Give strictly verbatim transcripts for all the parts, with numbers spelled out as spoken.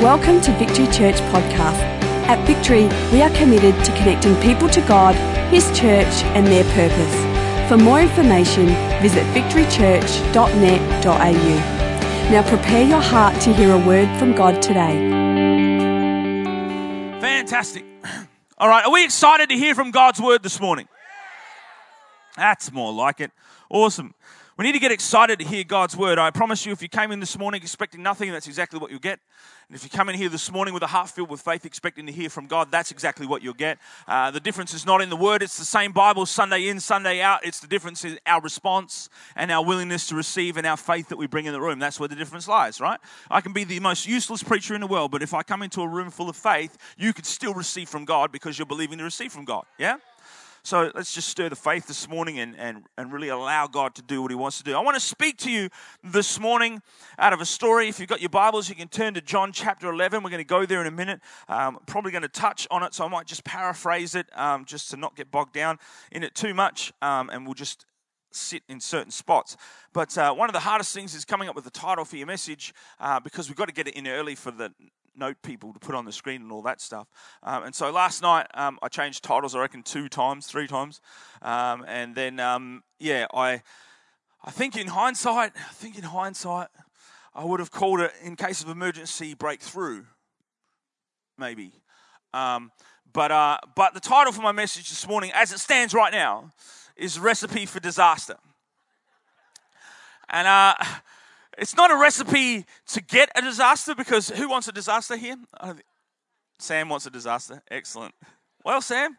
Welcome to Victory Church Podcast. At Victory, we are committed to connecting people to God, His church and their purpose. For more information, visit victory church dot net dot a u. Now prepare your heart to hear a word from God today. Fantastic. All right, are we excited to hear from God's word this morning? That's more like it. Awesome. We need to get excited to hear God's word. I promise you, if you came in this morning expecting nothing, that's exactly what you'll get. And if you come in here this morning with a heart filled with faith, expecting to hear from God, that's exactly what you'll get. Uh, the difference is not in the word. It's the same Bible, Sunday in, Sunday out. It's the difference in our response and our willingness to receive and our faith that we bring in the room. That's where the difference lies, right? I can be the most useless preacher in the world, but if I come into a room full of faith, you can still receive from God because you're believing to receive from God, yeah? So let's just stir the faith this morning and, and, and really allow God to do what He wants to do. I want to speak to you this morning out of a story. If you've got your Bibles, you can turn to John chapter eleven. We're going to go there in a minute. Um, probably going to touch on it, so I might just paraphrase it um, just to not get bogged down in it too much, um, and we'll just sit in certain spots. But uh, one of the hardest things is coming up with the title for your message uh, because we've got to get it in early for the note people to put on the screen and all that stuff. Um, and so last night, um, I changed titles, I reckon, two times, three times. Um, and then, um, yeah, I I think in hindsight, I think in hindsight, I would have called it, in case of emergency, breakthrough, maybe. Um, but uh, but the title for my message this morning, as it stands right now, is Recipe for Disaster. And uh it's not a recipe to get a disaster, because who wants a disaster here? I don't think. Sam wants a disaster. Excellent. Well, Sam,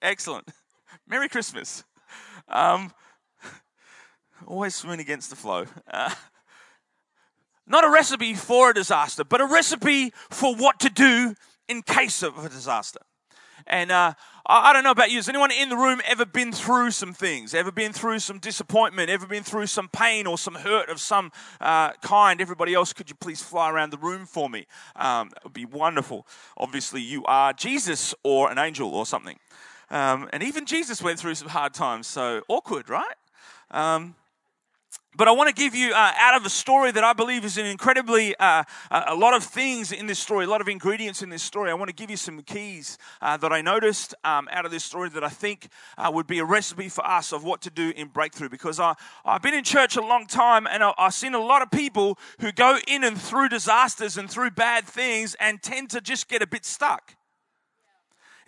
excellent. Merry Christmas. Um, always swim against the flow. Uh, not a recipe for a disaster, but a recipe for what to do in case of a disaster. And uh, I don't know about you. Has anyone in the room ever been through some things? Ever been through some disappointment? Ever been through some pain or some hurt of some uh, kind? Everybody else, could you please fly around the room for me? Um, that would be wonderful. Obviously, you are Jesus or an angel or something. Um, and even Jesus went through some hard times, so awkward, right? Um But I want to give you uh, out of a story that I believe is an incredibly, uh, a lot of things in this story, a lot of ingredients in this story. I want to give you some keys uh, that I noticed um, out of this story that I think uh, would be a recipe for us of what to do in breakthrough. Because I, I've been in church a long time, and I, I've seen a lot of people who go in and through disasters and through bad things and tend to just get a bit stuck.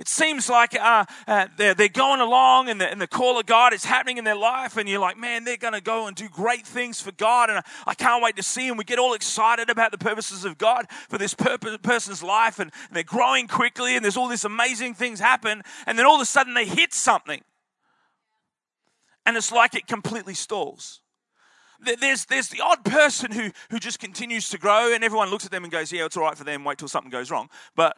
It seems like uh, uh, they're, they're going along and the, and the call of God is happening in their life, and you're like, man, they're going to go and do great things for God, and I, I can't wait to see them. We get all excited about the purposes of God for this purpose, person's life, and, and they're growing quickly, and there's all these amazing things happen, and then all of a sudden they hit something, and it's like it completely stalls. There's there's the odd person who, who just continues to grow, and everyone looks at them and goes, yeah, it's all right for them, wait till something goes wrong. But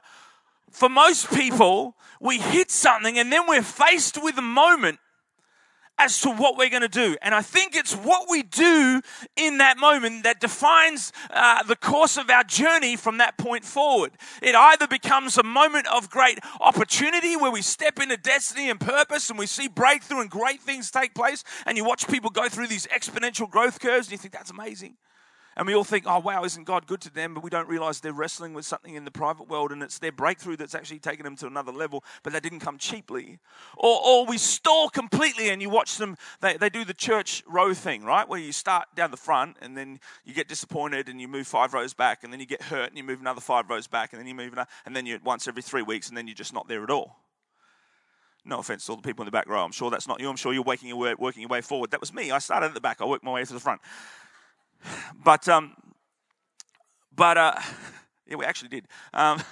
for most people, we hit something and then we're faced with a moment as to what we're going to do. And I think it's what we do in that moment that defines uh, the course of our journey from that point forward. It either becomes a moment of great opportunity where we step into destiny and purpose and we see breakthrough and great things take place, and you watch people go through these exponential growth curves and you think, that's amazing. And we all think, oh, wow, isn't God good to them? But we don't realize they're wrestling with something in the private world, and it's their breakthrough that's actually taken them to another level, but that didn't come cheaply. Or or we stall completely, and you watch them, they, they do the church row thing, right? Where you start down the front, and then you get disappointed, and you move five rows back, and then you get hurt, and you move another five rows back, and then you move another, and then you're once every three weeks, and then you're just not there at all. No offense to all the people in the back row. I'm sure that's not you. I'm sure you're working your way, working your way forward. That was me. I started at the back. I worked my way to the front. But um, but uh, yeah, we actually did. Um,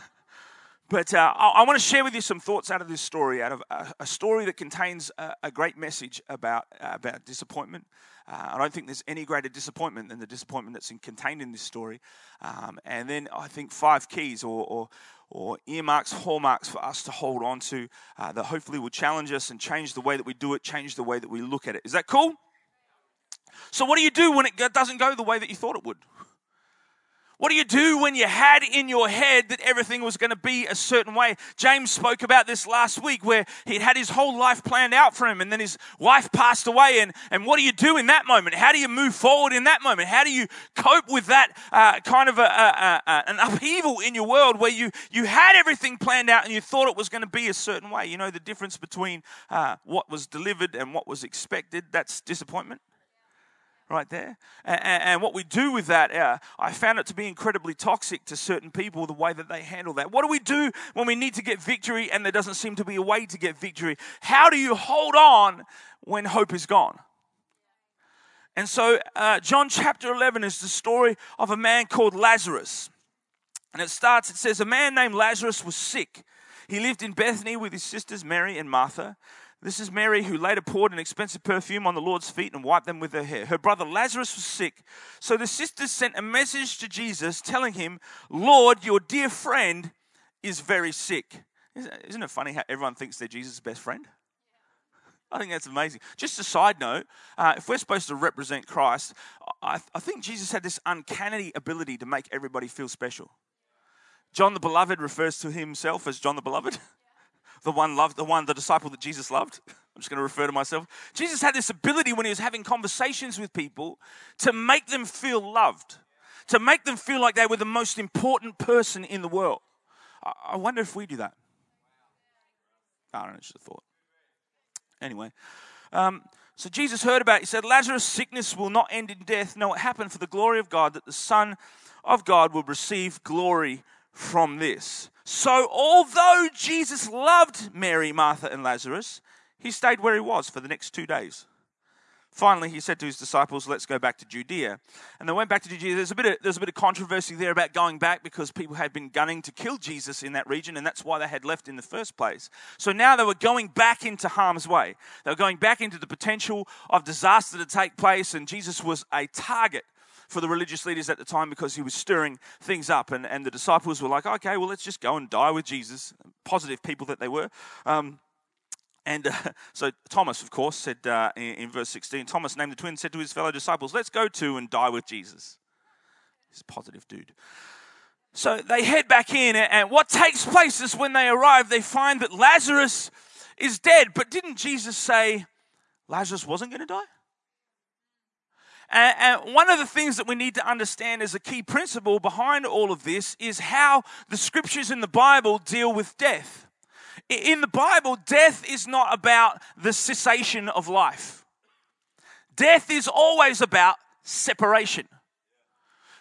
but uh, I, I want to share with you some thoughts out of this story, out of a, a story that contains a, a great message about uh, about disappointment. Uh, I don't think there's any greater disappointment than the disappointment that's in, contained in this story. Um, and then I think five keys or, or or earmarks, hallmarks for us to hold on to uh, that hopefully will challenge us and change the way that we do it, change the way that we look at it. Is that cool? So what do you do when it doesn't go the way that you thought it would? What do you do when you had in your head that everything was going to be a certain way? James spoke about this last week where he'd had his whole life planned out for him and then his wife passed away. And, and what do you do in that moment? How do you move forward in that moment? How do you cope with that uh, kind of a, a, a, an upheaval in your world where you, you had everything planned out and you thought it was going to be a certain way? You know, the difference between uh, what was delivered and what was expected, that's disappointment. Right there. And, and what we do with that, uh, I found it to be incredibly toxic to certain people, the way that they handle that. What do we do when we need to get victory and there doesn't seem to be a way to get victory? How do you hold on when hope is gone? And so uh, John chapter eleven is the story of a man called Lazarus. And it starts, it says, a man named Lazarus was sick. He lived in Bethany with his sisters Mary and Martha. This is Mary, who later poured an expensive perfume on the Lord's feet and wiped them with her hair. Her brother Lazarus was sick. So the sisters sent a message to Jesus telling him, Lord, your dear friend is very sick. Isn't it funny how everyone thinks they're Jesus' best friend? I think that's amazing. Just a side note, uh, if we're supposed to represent Christ, I, I think Jesus had this uncanny ability to make everybody feel special. John the Beloved refers to himself as John the Beloved. The one loved, the one, the disciple that Jesus loved. I'm just going to refer to myself. Jesus had this ability when he was having conversations with people to make them feel loved, to make them feel like they were the most important person in the world. I wonder if we do that. I don't know, it's just a thought. Anyway, um, so Jesus heard about it. He said, Lazarus' sickness will not end in death. No, it happened for the glory of God, that the Son of God will receive glory from this. So although Jesus loved Mary, Martha, and Lazarus, he stayed where he was for the next two days. Finally, he said to his disciples, let's go back to Judea. And they went back to Judea. There's a bit of, there's a bit of controversy there about going back because people had been gunning to kill Jesus in that region, and that's why they had left in the first place. So now they were going back into harm's way. They were going back into the potential of disaster to take place, and Jesus was a target for the religious leaders at the time because he was stirring things up. And, and the disciples were like, okay, well, let's just go and die with Jesus. Positive people that they were. Um, and uh, so Thomas, of course, said uh, in, in verse sixteen, Thomas, named the twin, said to his fellow disciples, let's go too and die with Jesus. He's a positive dude. So they head back in, and what takes place is when they arrive, they find that Lazarus is dead. But didn't Jesus say Lazarus wasn't going to die? And one of the things that we need to understand as a key principle behind all of this is how the scriptures in the Bible deal with death. In the Bible, death is not about the cessation of life. Death is always about separation.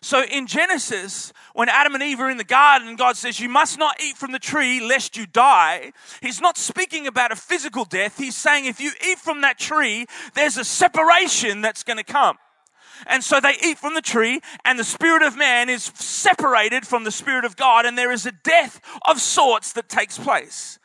So in Genesis, when Adam and Eve are in the garden and God says, you must not eat from the tree lest you die, he's not speaking about a physical death. He's saying if you eat from that tree, there's a separation that's going to come. And so they eat from the tree, and the spirit of man is separated from the spirit of God, and there is a death of sorts that takes place.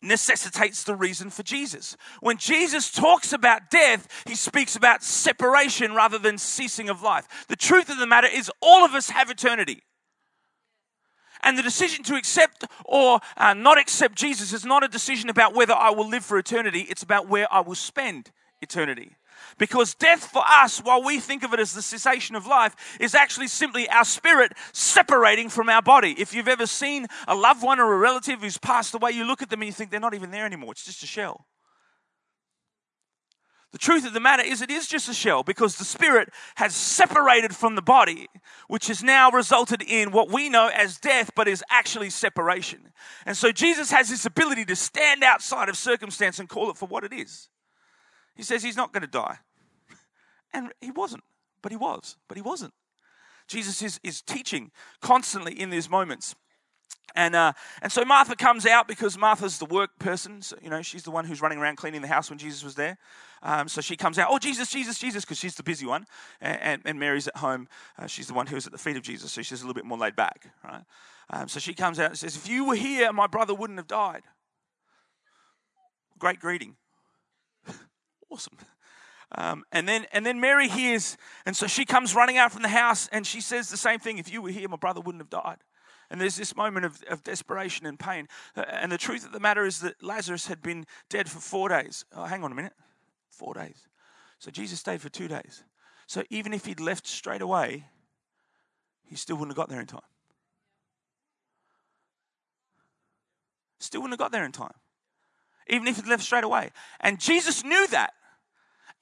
Necessitates the reason for Jesus. When Jesus talks about death, he speaks about separation rather than ceasing of life. The truth of the matter is all of us have eternity. And the decision to accept or uh, not accept Jesus is not a decision about whether I will live for eternity. It's about where I will spend eternity. Because death for us, while we think of it as the cessation of life, is actually simply our spirit separating from our body. If you've ever seen a loved one or a relative who's passed away, you look at them and you think they're not even there anymore. It's just a shell. The truth of the matter is it is just a shell because the spirit has separated from the body, which has now resulted in what we know as death, but is actually separation. And so Jesus has this ability to stand outside of circumstance and call it for what it is. He says he's not going to die. And he wasn't, but he was, but he wasn't. Jesus is, is teaching constantly in these moments. And uh, and so Martha comes out because Martha's the work person. So, you know, she's the one who's running around cleaning the house when Jesus was there. Um, so she comes out, oh, Jesus, Jesus, Jesus, because she's the busy one. And, and, and Mary's at home. Uh, she's the one who was at the feet of Jesus. So she's a little bit more laid back, right? Um, so she comes out and says, if you were here, my brother wouldn't have died. Great greeting. Awesome. Um, and then and then Mary hears, and so she comes running out from the house, and she says the same thing. If you were here, my brother wouldn't have died. And there's this moment of, of desperation and pain. And the truth of the matter is that Lazarus had been dead for four days. Oh, hang on a minute. Four days. So Jesus stayed for two days. So even if he'd left straight away, he still wouldn't have got there in time. Still wouldn't have got there in time. Even if he'd left straight away. And Jesus knew that.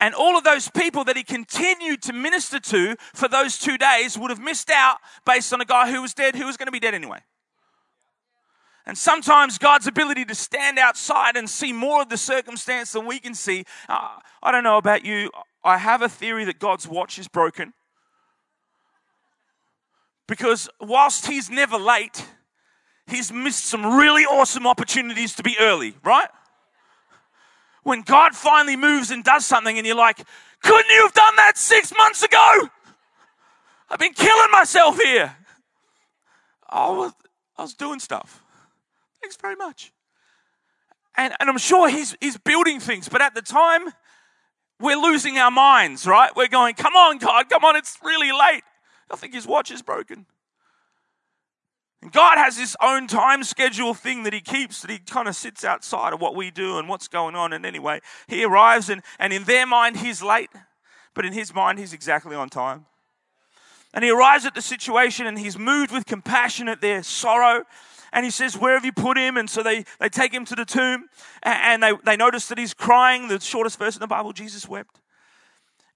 And all of those people that he continued to minister to for those two days would have missed out based on a guy who was dead, who was going to be dead anyway. And sometimes God's ability to stand outside and see more of the circumstance than we can see. Uh, I don't know about you. I have a theory that God's watch is broken. Because whilst he's never late, he's missed some really awesome opportunities to be early, right? When God finally moves and does something and you're like, couldn't you have done that six months ago? I've been killing myself here. I was, I was doing stuff. Thanks very much. And and I'm sure he's, he's building things, but at the time, we're losing our minds, right? We're going, come on, God, come on, it's really late. I think his watch is broken. And God has his own time schedule thing that he keeps, that he kind of sits outside of what we do and what's going on. And anyway, he arrives and, and in their mind, he's late. But in his mind, he's exactly on time. And he arrives at the situation and he's moved with compassion at their sorrow. And he says, where have you put him? And so they, they take him to the tomb and, and they, they notice that he's crying. The shortest verse in the Bible, Jesus wept.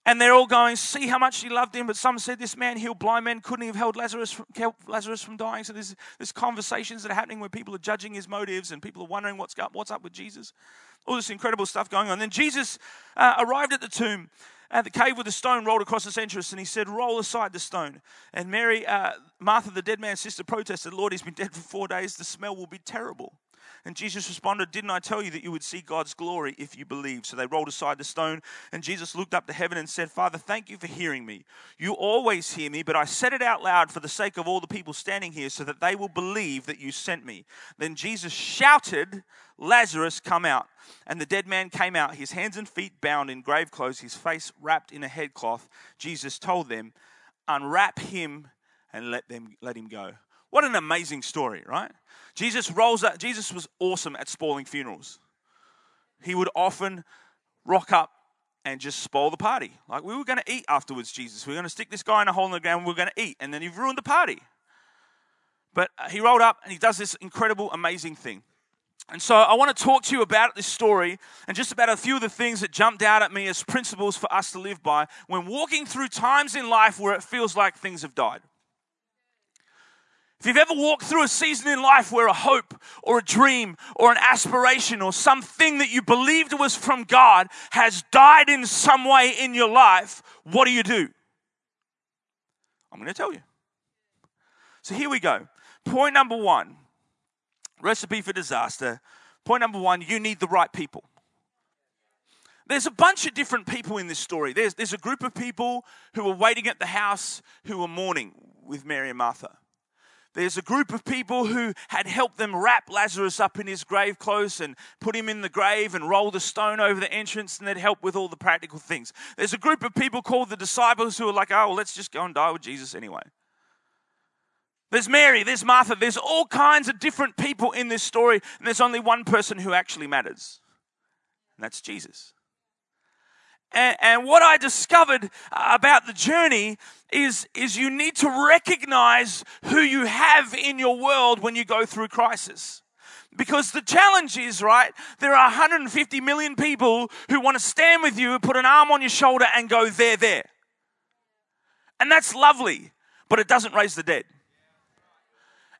And they're all going, see how much he loved him. But some said, this man healed blind men. Couldn't he have held Lazarus from, helped Lazarus from dying? So there's, there's conversations that are happening where people are judging his motives and people are wondering what's up, what's up with Jesus. All this incredible stuff going on. Then Jesus uh, arrived at the tomb, at the cave with a stone rolled across its entrance. And he said, roll aside the stone. And Mary, uh, Martha, the dead man's sister, protested, Lord, he's been dead for four days. The smell will be terrible. And Jesus responded, didn't I tell you that you would see God's glory if you believed? So they rolled aside the stone, and Jesus looked up to heaven and said, Father, thank you for hearing me. You always hear me, but I said it out loud for the sake of all the people standing here so that they will believe that you sent me. Then Jesus shouted, Lazarus, come out. And the dead man came out, his hands and feet bound in grave clothes, his face wrapped in a headcloth. Jesus told them, unwrap him and let them let him go. What an amazing story, right? Jesus rolls up. Jesus was awesome at spoiling funerals. He would often rock up and just spoil the party. Like, we were going to eat afterwards, Jesus. We we're going to stick this guy in a hole in the ground. We we're going to eat, and then you've ruined the party. But he rolled up and he does this incredible, amazing thing. And so I want to talk to you about this story and just about a few of the things that jumped out at me as principles for us to live by when walking through times in life where it feels like things have died. If you've ever walked through a season in life where a hope or a dream or an aspiration or something that you believed was from God has died in some way in your life, what do you do? I'm going to tell you. So here we go. Point number one, recipe for disaster. Point number one, you need the right people. There's a bunch of different people in this story. There's, there's a group of people who were waiting at the house who were mourning with Mary and Martha. There's a group of people who had helped them wrap Lazarus up in his grave clothes and put him in the grave and roll the stone over the entrance, and they'd help with all the practical things. There's a group of people called the disciples who are like, oh, well, let's just go and die with Jesus anyway. There's Mary, there's Martha, there's all kinds of different people in this story, and there's only one person who actually matters, and that's Jesus. And, and what I discovered about the journey is, is you need to recognize who you have in your world when you go through crisis. Because the challenge is, right, there are one hundred fifty million people who want to stand with you, put an arm on your shoulder and go, there, there. And that's lovely, but it doesn't raise the dead.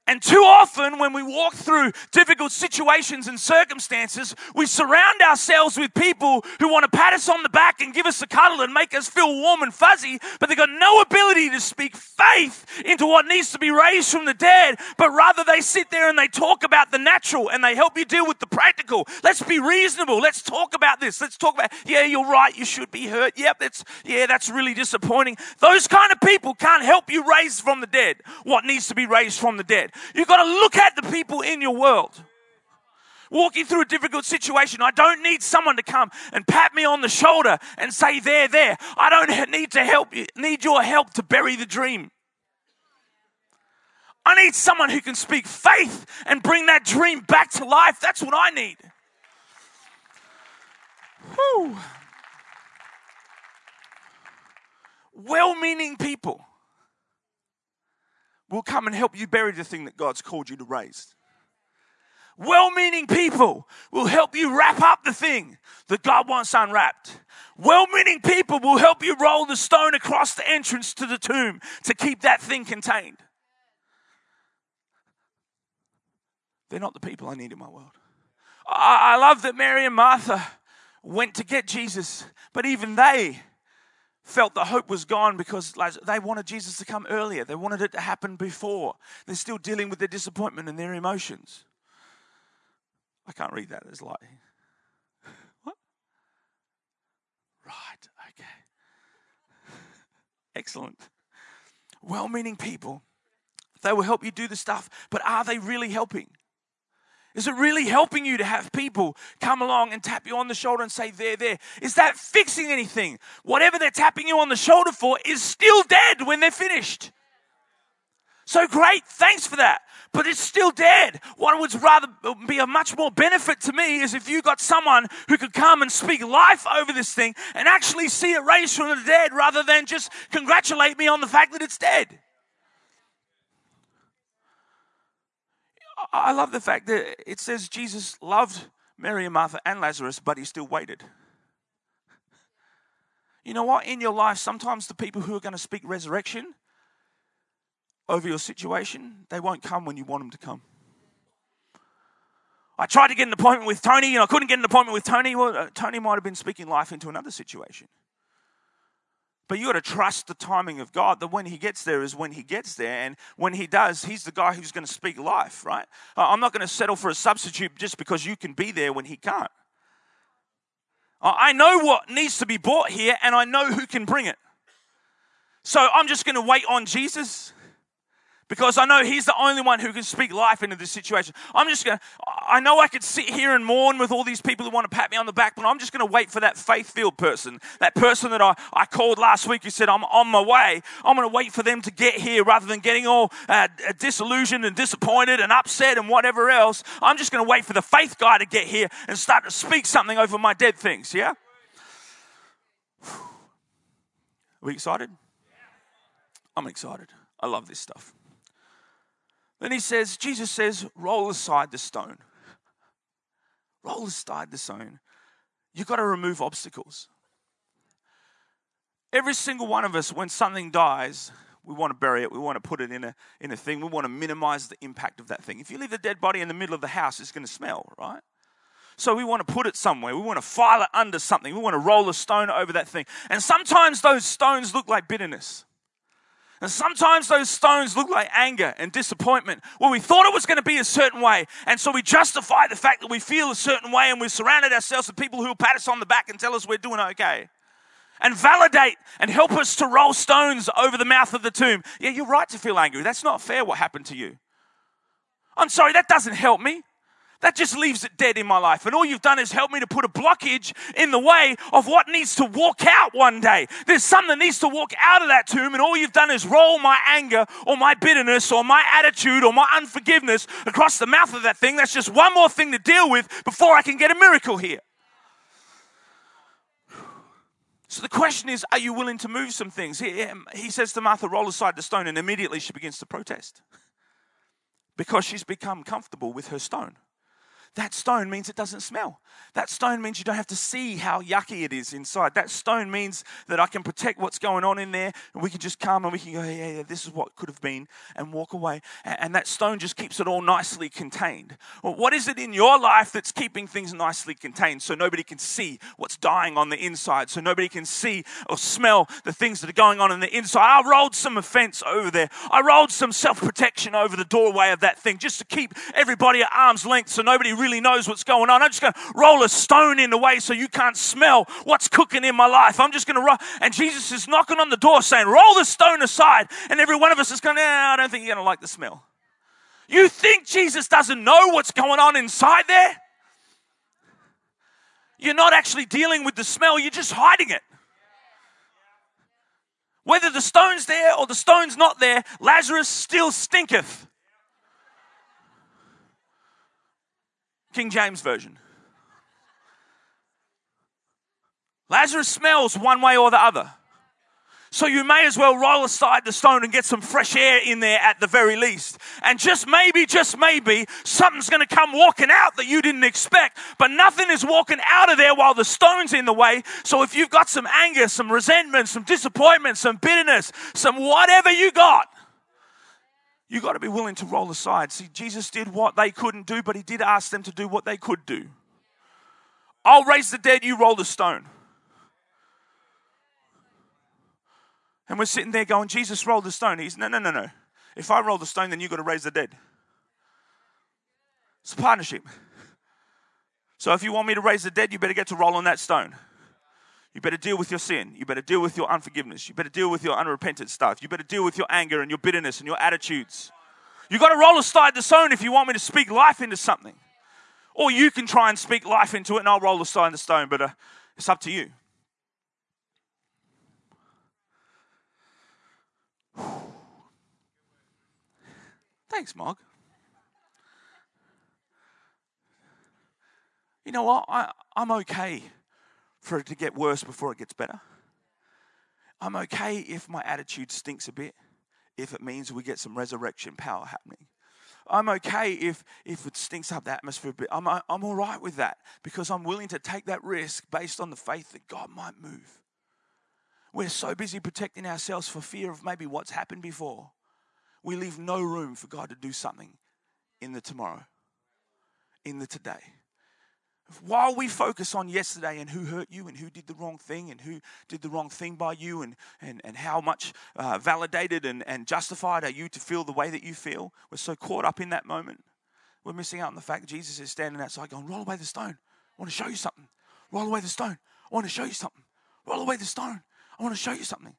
And too often when we walk through difficult situations and circumstances, we surround ourselves with people who want to pat us on the back and give us a cuddle and make us feel warm and fuzzy, but they've got no ability to speak faith into what needs to be raised from the dead, but rather they sit there and they talk about the natural and they help you deal with the practical. Let's be reasonable. Let's talk about this. Let's talk about, yeah, you're right. You should be hurt. Yep, that's, yeah, that's really disappointing. Those kind of people can't help you raise from the dead what needs to be raised from the dead. You've got to look at the people in your world. Walking through a difficult situation, I don't need someone to come and pat me on the shoulder and say, there, there. I don't need to help you, need your help to bury the dream. I need someone who can speak faith and bring that dream back to life. That's what I need. Whew. Well-meaning people. will come and help you bury the thing that God's called you to raise. Well-meaning people will help you wrap up the thing that God wants unwrapped. Well-meaning people will help you roll the stone across the entrance to the tomb to keep that thing contained. They're not the people I need in my world. I, I love that Mary and Martha went to get Jesus, but even they felt that hope was gone because they wanted Jesus to come earlier. They wanted it to happen before. They're still dealing with their disappointment and their emotions. I can't read that. It's like, what? Right, okay. Excellent. Well-meaning people. They will help you do the stuff, but are they really helping? Is it really helping you to have people come along and tap you on the shoulder and say, there, there? Is that fixing anything? Whatever they're tapping you on the shoulder for is still dead when they're finished. So great, thanks for that. But it's still dead. What would rather be a much more benefit to me is if you got someone who could come and speak life over this thing and actually see it raised from the dead rather than just congratulate me on the fact that it's dead. I love the fact that it says Jesus loved Mary and Martha and Lazarus, but he still waited. You know what? In your life, sometimes the people who are going to speak resurrection over your situation, they won't come when you want them to come. I tried to get an appointment with Tony and I couldn't get an appointment with Tony. Well, uh, Tony might have been speaking life into another situation. But you got to trust the timing of God that when he gets there is when he gets there. And when he does, he's the guy who's going to speak life, right? I'm not going to settle for a substitute just because you can be there when he can't. I know what needs to be bought here and I know who can bring it. So I'm just going to wait on Jesus because I know he's the only one who can speak life into this situation. I'm just going to, I know I could sit here and mourn with all these people who want to pat me on the back, but I'm just going to wait for that faith-filled person, that person that I, I called last week who said, I'm on my way. I'm going to wait for them to get here rather than getting all uh, disillusioned and disappointed and upset and whatever else. I'm just going to wait for the faith guy to get here and start to speak something over my dead things, yeah? Are we excited? I'm excited. I love this stuff. Then he says, Jesus says, roll aside the stone. Roll aside the stone. You've got to remove obstacles. Every single one of us, when something dies, we want to bury it. We want to put it in a, in a thing. We want to minimize the impact of that thing. If you leave the dead body in the middle of the house, it's going to smell, right? So we want to put it somewhere. We want to file it under something. We want to roll a stone over that thing. And sometimes those stones look like bitterness. And sometimes those stones look like anger and disappointment. Well, we thought it was going to be a certain way. And so we justify the fact that we feel a certain way and we've surrounded ourselves with people who will pat us on the back and tell us we're doing okay. And validate and help us to roll stones over the mouth of the tomb. Yeah, you're right to feel angry. That's not fair what happened to you. I'm sorry, that doesn't help me. That just leaves it dead in my life. And all you've done is help me to put a blockage in the way of what needs to walk out one day. There's something that needs to walk out of that tomb and all you've done is roll my anger or my bitterness or my attitude or my unforgiveness across the mouth of that thing. That's just one more thing to deal with before I can get a miracle here. So the question is, are you willing to move some things? He, he says to Martha, roll aside the stone, and immediately she begins to protest because she's become comfortable with her stone. That stone means it doesn't smell. That stone means you don't have to see how yucky it is inside. That stone means that I can protect what's going on in there and we can just come and we can go, yeah, yeah, this is what could have been and walk away. And that stone just keeps it all nicely contained. Well, what is it in your life that's keeping things nicely contained so nobody can see what's dying on the inside, so nobody can see or smell the things that are going on in the inside? I rolled some offense over there. I rolled some self-protection over the doorway of that thing just to keep everybody at arm's length so nobody really really knows what's going on. I'm just going to roll a stone in the way so you can't smell what's cooking in my life. I'm just going to roll. And Jesus is knocking on the door saying, roll the stone aside. And every one of us is going, no, I don't think you're going to like the smell. You think Jesus doesn't know what's going on inside there? You're not actually dealing with the smell. You're just hiding it. Whether the stone's there or the stone's not there, Lazarus still stinketh. King James Version. Lazarus smells one way or the other. So you may as well roll aside the stone and get some fresh air in there at the very least. And just maybe, just maybe, something's going to come walking out that you didn't expect. But nothing is walking out of there while the stone's in the way. So if you've got some anger, some resentment, some disappointment, some bitterness, some whatever you got, you've got to be willing to roll aside. See, Jesus did what they couldn't do, but he did ask them to do what they could do. I'll raise the dead, you roll the stone. And we're sitting there going, Jesus rolled the stone. He's, no, no, no, no. If I roll the stone, then you've got to raise the dead. It's a partnership. So if you want me to raise the dead, you better get to roll on that stone. You better deal with your sin. You better deal with your unforgiveness. You better deal with your unrepentant stuff. You better deal with your anger and your bitterness and your attitudes. You've got to roll aside the stone if you want me to speak life into something. Or you can try and speak life into it and I'll roll aside the stone, but uh, it's up to you. Thanks, Mog. You know what? I, I'm okay for it to get worse before it gets better. I'm okay if my attitude stinks a bit, if it means we get some resurrection power happening. I'm okay if if it stinks up the atmosphere a bit. I'm, I'm all right with that because I'm willing to take that risk based on the faith that God might move. We're so busy protecting ourselves for fear of maybe what's happened before. We leave no room for God to do something in the tomorrow, in the today. While we focus on yesterday and who hurt you and who did the wrong thing and who did the wrong thing by you and, and, and how much uh, validated and, and justified are you to feel the way that you feel, we're so caught up in that moment. We're missing out on the fact that Jesus is standing outside going, roll away the stone. I want to show you something. Roll away the stone. I want to show you something. Roll away the stone. I want to show you something.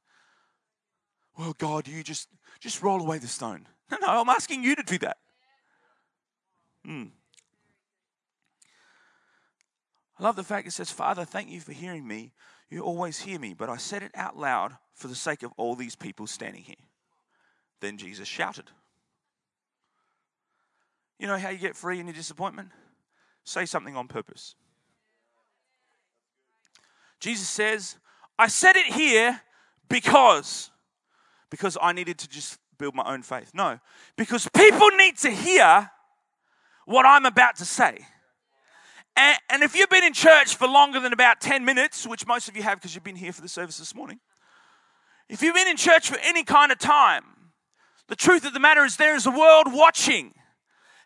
Well, God, you just, just roll away the stone. No, no, I'm asking you to do that. Hmm. I love the fact it says, Father, thank you for hearing me. You always hear me, but I said it out loud for the sake of all these people standing here. Then Jesus shouted. You know how you get free in your disappointment? Say something on purpose. Jesus says, I said it here because, because I needed to just build my own faith. No, because people need to hear what I'm about to say. And, and if you've been in church for longer than about ten minutes, which most of you have because you've been here for the service this morning, if you've been in church for any kind of time, the truth of the matter is there is a world watching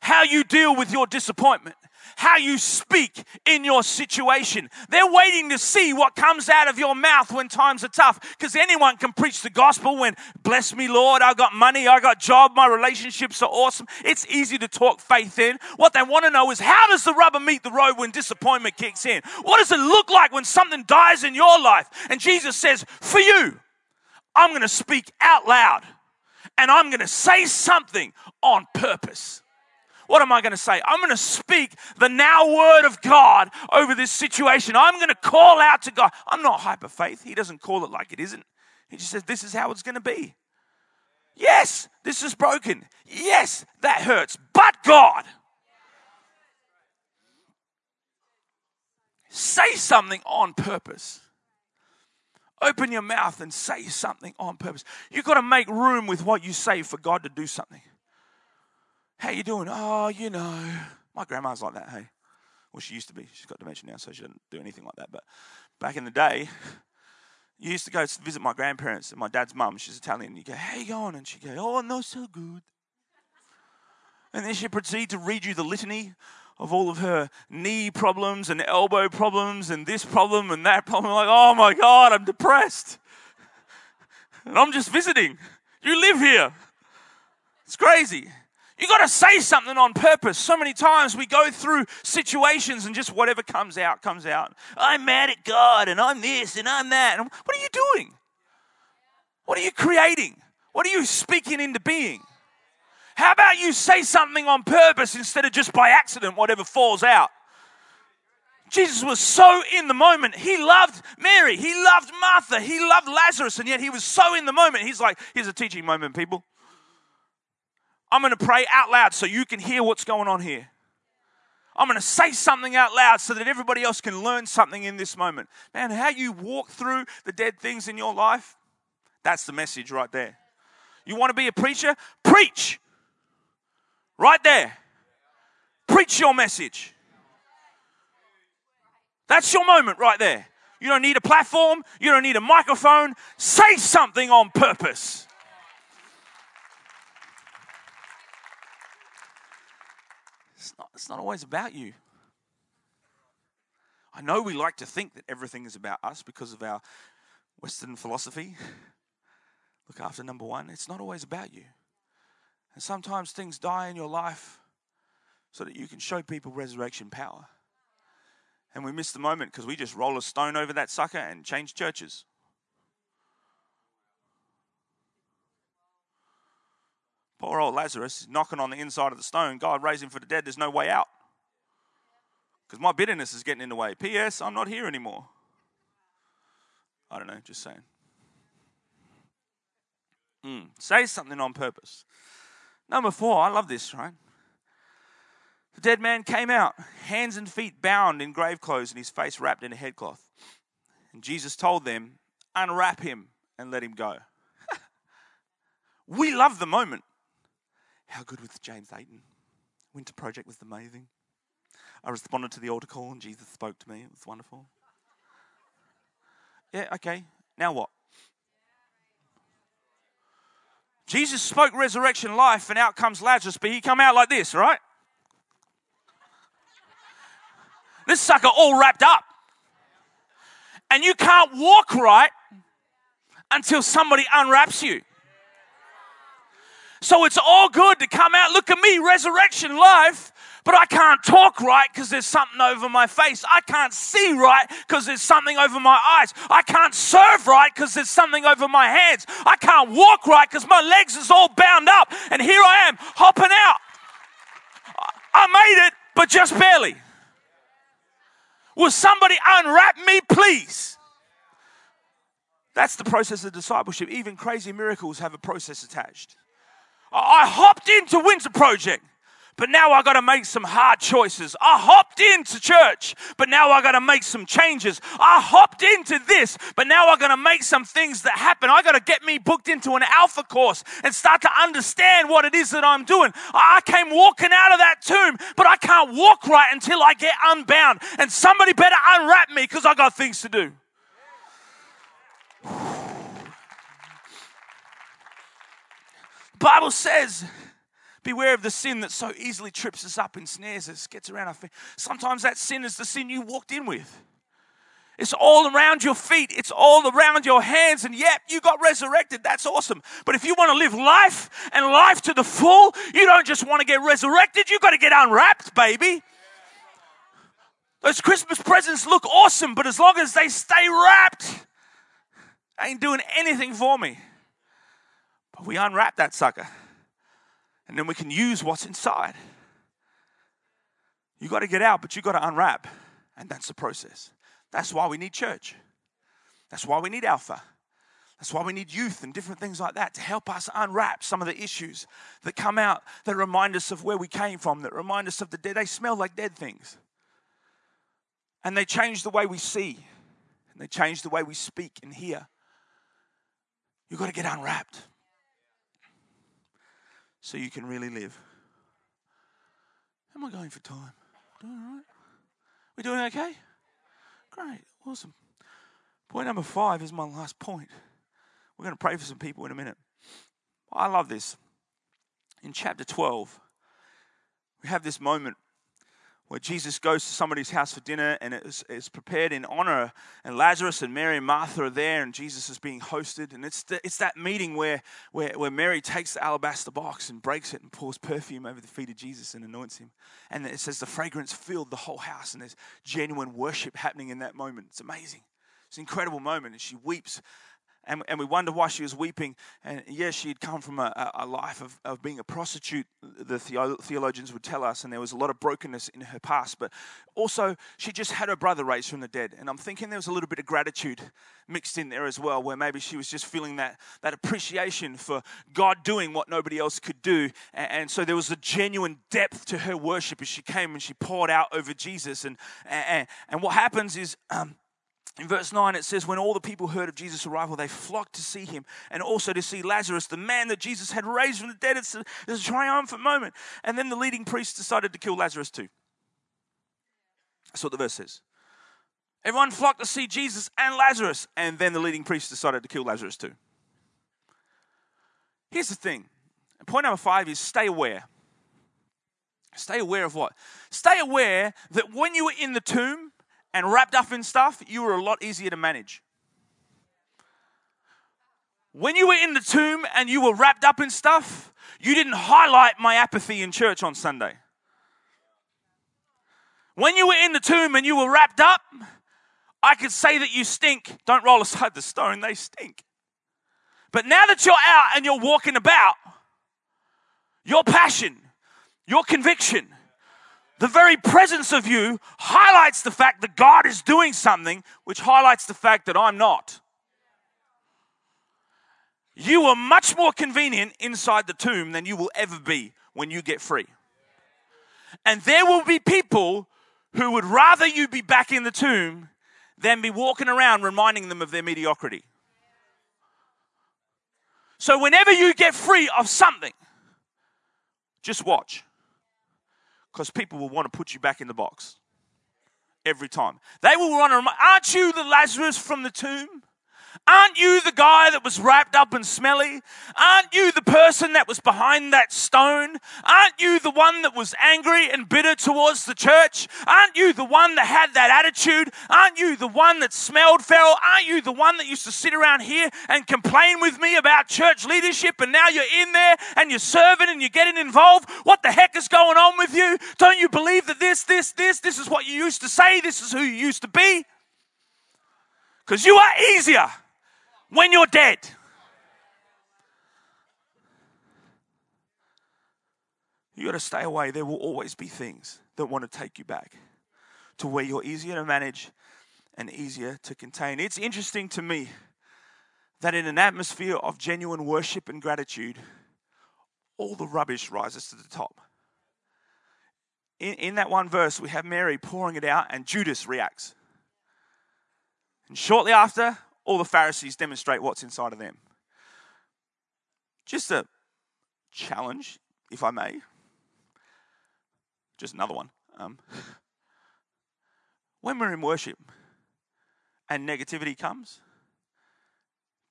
how you deal with your disappointment, how you speak in your situation. They're waiting to see what comes out of your mouth when times are tough, because anyone can preach the gospel when, bless me, Lord, I got money, I got job, my relationships are awesome. It's easy to talk faith in. What they want to know is, how does the rubber meet the road when disappointment kicks in? What does it look like when something dies in your life? And Jesus says, for you, I'm going to speak out loud and I'm going to say something on purpose. What am I going to say? I'm going to speak the now word of God over this situation. I'm going to call out to God. I'm not hyper faith. He doesn't call it like it isn't. He just says, this is how it's going to be. Yes, this is broken. Yes, that hurts. But God, say something on purpose. Open your mouth and say something on purpose. You've got to make room with what you say for God to do something. How you doing? Oh, you know. My grandma's like that, hey. Well, she used to be. She's got dementia now, so she doesn't do anything like that. But back in the day, you used to go visit my grandparents and my dad's mum. She's Italian. You go, how you going? And she'd go, oh, no, so good. And then she'd proceed to read you the litany of all of her knee problems and elbow problems and this problem and that problem. Like, oh, my God, I'm depressed. And I'm just visiting. You live here. It's crazy. You got to say something on purpose. So many times we go through situations and just whatever comes out, comes out. I'm mad at God and I'm this and I'm that. And what are you doing? What are you creating? What are you speaking into being? How about you say something on purpose instead of just by accident, whatever falls out? Jesus was so in the moment. He loved Mary. He loved Martha. He loved Lazarus. And yet he was so in the moment. He's like, here's a teaching moment, people. I'm going to pray out loud so you can hear what's going on here. I'm going to say something out loud so that everybody else can learn something in this moment. Man, how you walk through the dead things in your life That's the message right there. You want to be a preacher? Preach. Right there. Preach your message. That's your moment right there. You don't need a platform. You don't need a microphone. Say something on purpose. It's not, it's not always about you. I know we like to think that everything is about us because of our Western philosophy. Look after number one. It's not always about you. And sometimes things die in your life so that you can show people resurrection power. And we miss the moment because we just roll a stone over that sucker and change churches. Poor old Lazarus is knocking on the inside of the stone. God, raise him for the dead. There's no way out. Because my bitterness is getting in the way. P S I'm not here anymore. I don't know, just saying. Mm, say something on purpose. Number four, I love this, right? The dead man came out, hands and feet bound in grave clothes and his face wrapped in a headcloth. And Jesus told them, unwrap him and let him go. We love the moment. How good was James Ayton? Winter Project was amazing. I responded to the altar call and Jesus spoke to me. It was wonderful. Yeah, okay. Now what? Jesus spoke resurrection life and out comes Lazarus, but he come out like this, right? This sucker all wrapped up. And you can't walk right until somebody unwraps you. So it's all good to come out, look at me, resurrection life, but I can't talk right because there's something over my face. I can't see right because there's something over my eyes. I can't serve right because there's something over my hands. I can't walk right because my legs is all bound up. And here I am, hopping out. I made it, but just barely. Will somebody unwrap me, please? That's the process of discipleship. Even crazy miracles have a process attached. I hopped into Winter Project, but now I got to make some hard choices. I hopped into church, but now I got to make some changes. I hopped into this, but now I got to make some things that happen. I got to get me booked into an Alpha course and start to understand what it is that I'm doing. I came walking out of that tomb, but I can't walk right until I get unbound. And somebody better unwrap me because I got things to do. Bible says, beware of the sin that so easily trips us up and snares us, gets around our feet. Sometimes that sin is the sin you walked in with. It's all around your feet. It's all around your hands. And yep, you got resurrected. That's awesome. But if you want to live life and life to the full, you don't just want to get resurrected. You got to get unwrapped, baby. Those Christmas presents look awesome, but as long as they stay wrapped, they ain't doing anything for me. We unwrap that sucker and then we can use what's inside. You got to get out, but you got to unwrap. And that's the process. That's why we need church. That's why we need Alpha. That's why we need youth and different things like that to help us unwrap some of the issues that come out, that remind us of where we came from, that remind us of the dead. They smell like dead things. And they change the way we see. And they change the way we speak and hear. You got to get unwrapped. So you can really live. How am I going for time? Doing all right? We doing okay? Great. Awesome. Point number five is my last point. We're going to pray for some people in a minute. I love this. In chapter twelve, we have this moment where Jesus goes to somebody's house for dinner and it's, it's prepared in honor. And Lazarus and Mary and Martha are there and Jesus is being hosted. And it's the, it's that meeting where, where, where Mary takes the alabaster box and breaks it and pours perfume over the feet of Jesus and anoints him. And it says the fragrance filled the whole house and there's genuine worship happening in that moment. It's amazing. It's an incredible moment and she weeps. And, and we wonder why she was weeping. And yes, she had come from a, a life of, of being a prostitute, the theologians would tell us, and there was a lot of brokenness in her past. But also, she just had her brother raised from the dead. And I'm thinking there was a little bit of gratitude mixed in there as well, where maybe she was just feeling that, that appreciation for God doing what nobody else could do. And, and so there was a genuine depth to her worship as she came and she poured out over Jesus. And, and, and what happens is... Um, In verse nine, it says, when all the people heard of Jesus' arrival, they flocked to see him and also to see Lazarus, the man that Jesus had raised from the dead. It's a, it's a triumphant moment. And then the leading priests decided to kill Lazarus too. That's what the verse says. Everyone flocked to see Jesus and Lazarus, and then the leading priests decided to kill Lazarus too. Here's the thing. Point number five is stay aware. Stay aware of what? Stay aware that when you were in the tomb and wrapped up in stuff, you were a lot easier to manage. When you were in the tomb and you were wrapped up in stuff, you didn't highlight my apathy in church on Sunday. When you were in the tomb and you were wrapped up, I could say that you stink. Don't roll aside the stone, they stink. But now that you're out and you're walking about, your passion, your conviction, the very presence of you highlights the fact that God is doing something, which highlights the fact that I'm not. You are much more convenient inside the tomb than you will ever be when you get free. And there will be people who would rather you be back in the tomb than be walking around reminding them of their mediocrity. So whenever you get free of something, just watch. Because people will want to put you back in the box every time. They will want to remind, aren't you the Lazarus from the tomb? Aren't you the guy that was wrapped up and smelly? Aren't you the person that was behind that stone? Aren't you the one that was angry and bitter towards the church? Aren't you the one that had that attitude? Aren't you the one that smelled foul? Aren't you the one that used to sit around here and complain with me about church leadership, and now you're in there and you're serving and you're getting involved? What the heck is going on with you? Don't you believe that this, this, this, this is what you used to say, this is who you used to be? Because you are easier when you're dead. You got to stay away. There will always be things that want to take you back to where you're easier to manage and easier to contain. It's interesting to me that in an atmosphere of genuine worship and gratitude, all the rubbish rises to the top. In, in that one verse, we have Mary pouring it out and Judas reacts. And shortly after, all the Pharisees demonstrate what's inside of them. Just a challenge, if I may. Just another one. Um, when we're in worship and negativity comes,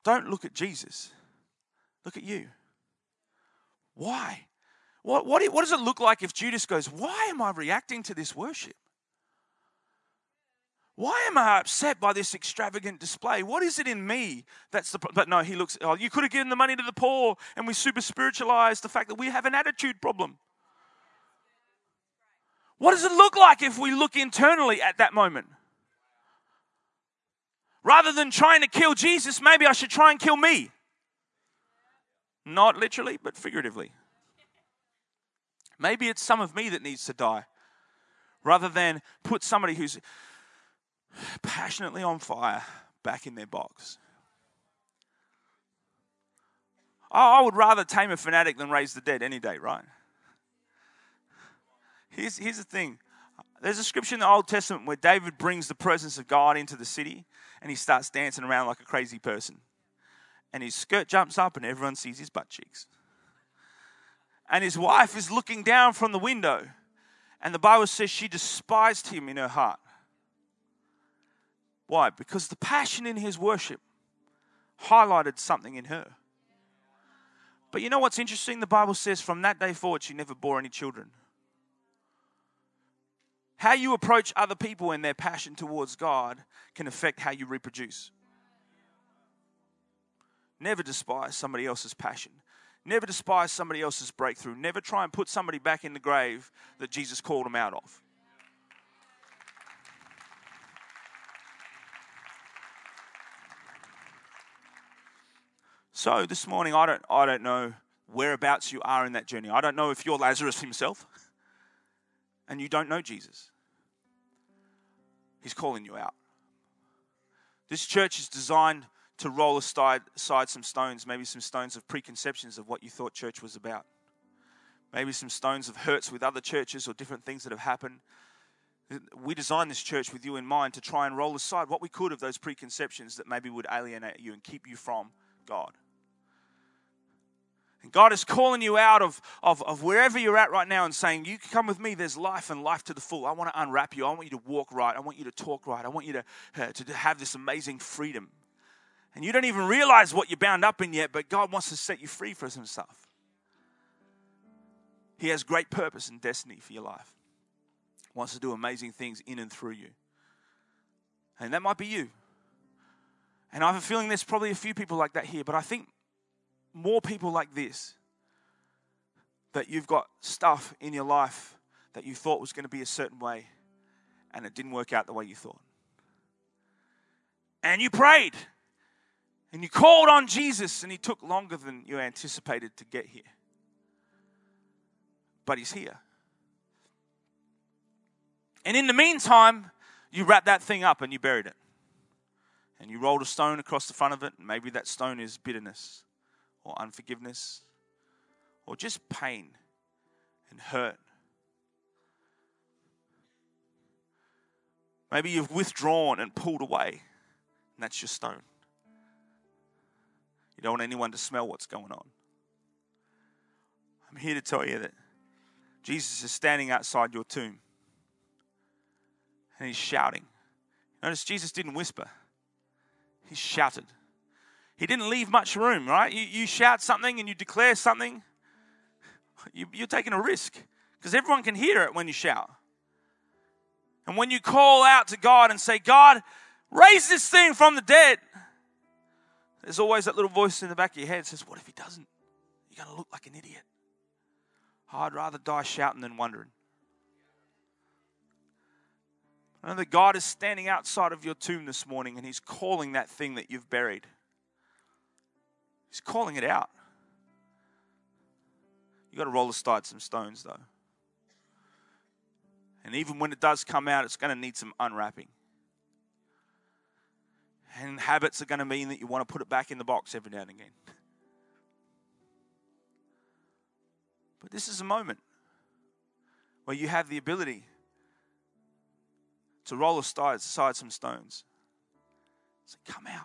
don't look at Jesus. Look at you. Why? What, what, what does it look like if Judas goes, why am I reacting to this worship? Why am I upset by this extravagant display? What is it in me that's the problem? But no, he looks, oh, you could have given the money to the poor, and we super spiritualize the fact that we have an attitude problem. What does it look like if we look internally at that moment? Rather than trying to kill Jesus, maybe I should try and kill me. Not literally, but figuratively. Maybe it's some of me that needs to die, rather than put somebody who's passionately on fire back in their box. I would rather tame a fanatic than raise the dead any day, right? Here's, here's the thing. There's a scripture in the Old Testament where David brings the presence of God into the city and he starts dancing around like a crazy person. And his skirt jumps up and everyone sees his butt cheeks. And his wife is looking down from the window, and the Bible says she despised him in her heart. Why? Because the passion in his worship highlighted something in her. But you know what's interesting? The Bible says from that day forward, she never bore any children. How you approach other people and their passion towards God can affect how you reproduce. Never despise somebody else's passion. Never despise somebody else's breakthrough. Never try and put somebody back in the grave that Jesus called them out of. So this morning, I don't, I don't know whereabouts you are in that journey. I don't know if you're Lazarus himself and you don't know Jesus. He's calling you out. This church is designed to roll aside, aside some stones, maybe some stones of preconceptions of what you thought church was about. Maybe some stones of hurts with other churches or different things that have happened. We designed this church with you in mind to try and roll aside what we could of those preconceptions that maybe would alienate you and keep you from God. And God is calling you out of, of, of wherever you're at right now and saying, you can come with me, there's life and life to the full. I want to unwrap you. I want you to walk right. I want you to talk right. I want you to, uh, to have this amazing freedom. And you don't even realize what you're bound up in yet, but God wants to set you free for some stuff. He has great purpose and destiny for your life. Wants to do amazing things in and through you. And that might be you. And I have a feeling there's probably a few people like that here, but I think more people like this, that you've got stuff in your life that you thought was going to be a certain way, and it didn't work out the way you thought. And you prayed, and you called on Jesus, and he took longer than you anticipated to get here. But he's here. And in the meantime, you wrapped that thing up and you buried it. And you rolled a stone across the front of it. And maybe that stone is bitterness or unforgiveness or just pain and hurt. Maybe you've withdrawn and pulled away. And that's your stone. You don't want anyone to smell what's going on. I'm here to tell you that Jesus is standing outside your tomb. And he's shouting. Notice Jesus didn't whisper. He shouted. He didn't leave much room, right? You, you shout something and you declare something. You, you're taking a risk because everyone can hear it when you shout. And when you call out to God and say, God, raise this thing from the dead. There's always that little voice in the back of your head that says, what if he doesn't? You're going to look like an idiot. Oh, I'd rather die shouting than wondering. I know that God is standing outside of your tomb this morning and he's calling that thing that you've buried. He's calling it out. You've got to roll aside some stones though. And even when it does come out, it's going to need some unwrapping. And habits are going to mean that you want to put it back in the box every now and again. But this is a moment where you have the ability to roll aside some stones. So come out.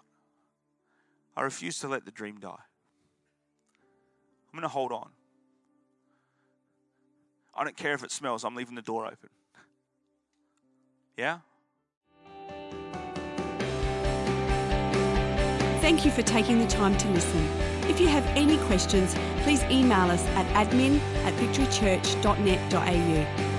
I refuse to let the dream die. I'm going to hold on. I don't care if it smells. I'm leaving the door open. Yeah? Thank you for taking the time to listen. If you have any questions, please email us at admin at victory church dot net dot a u.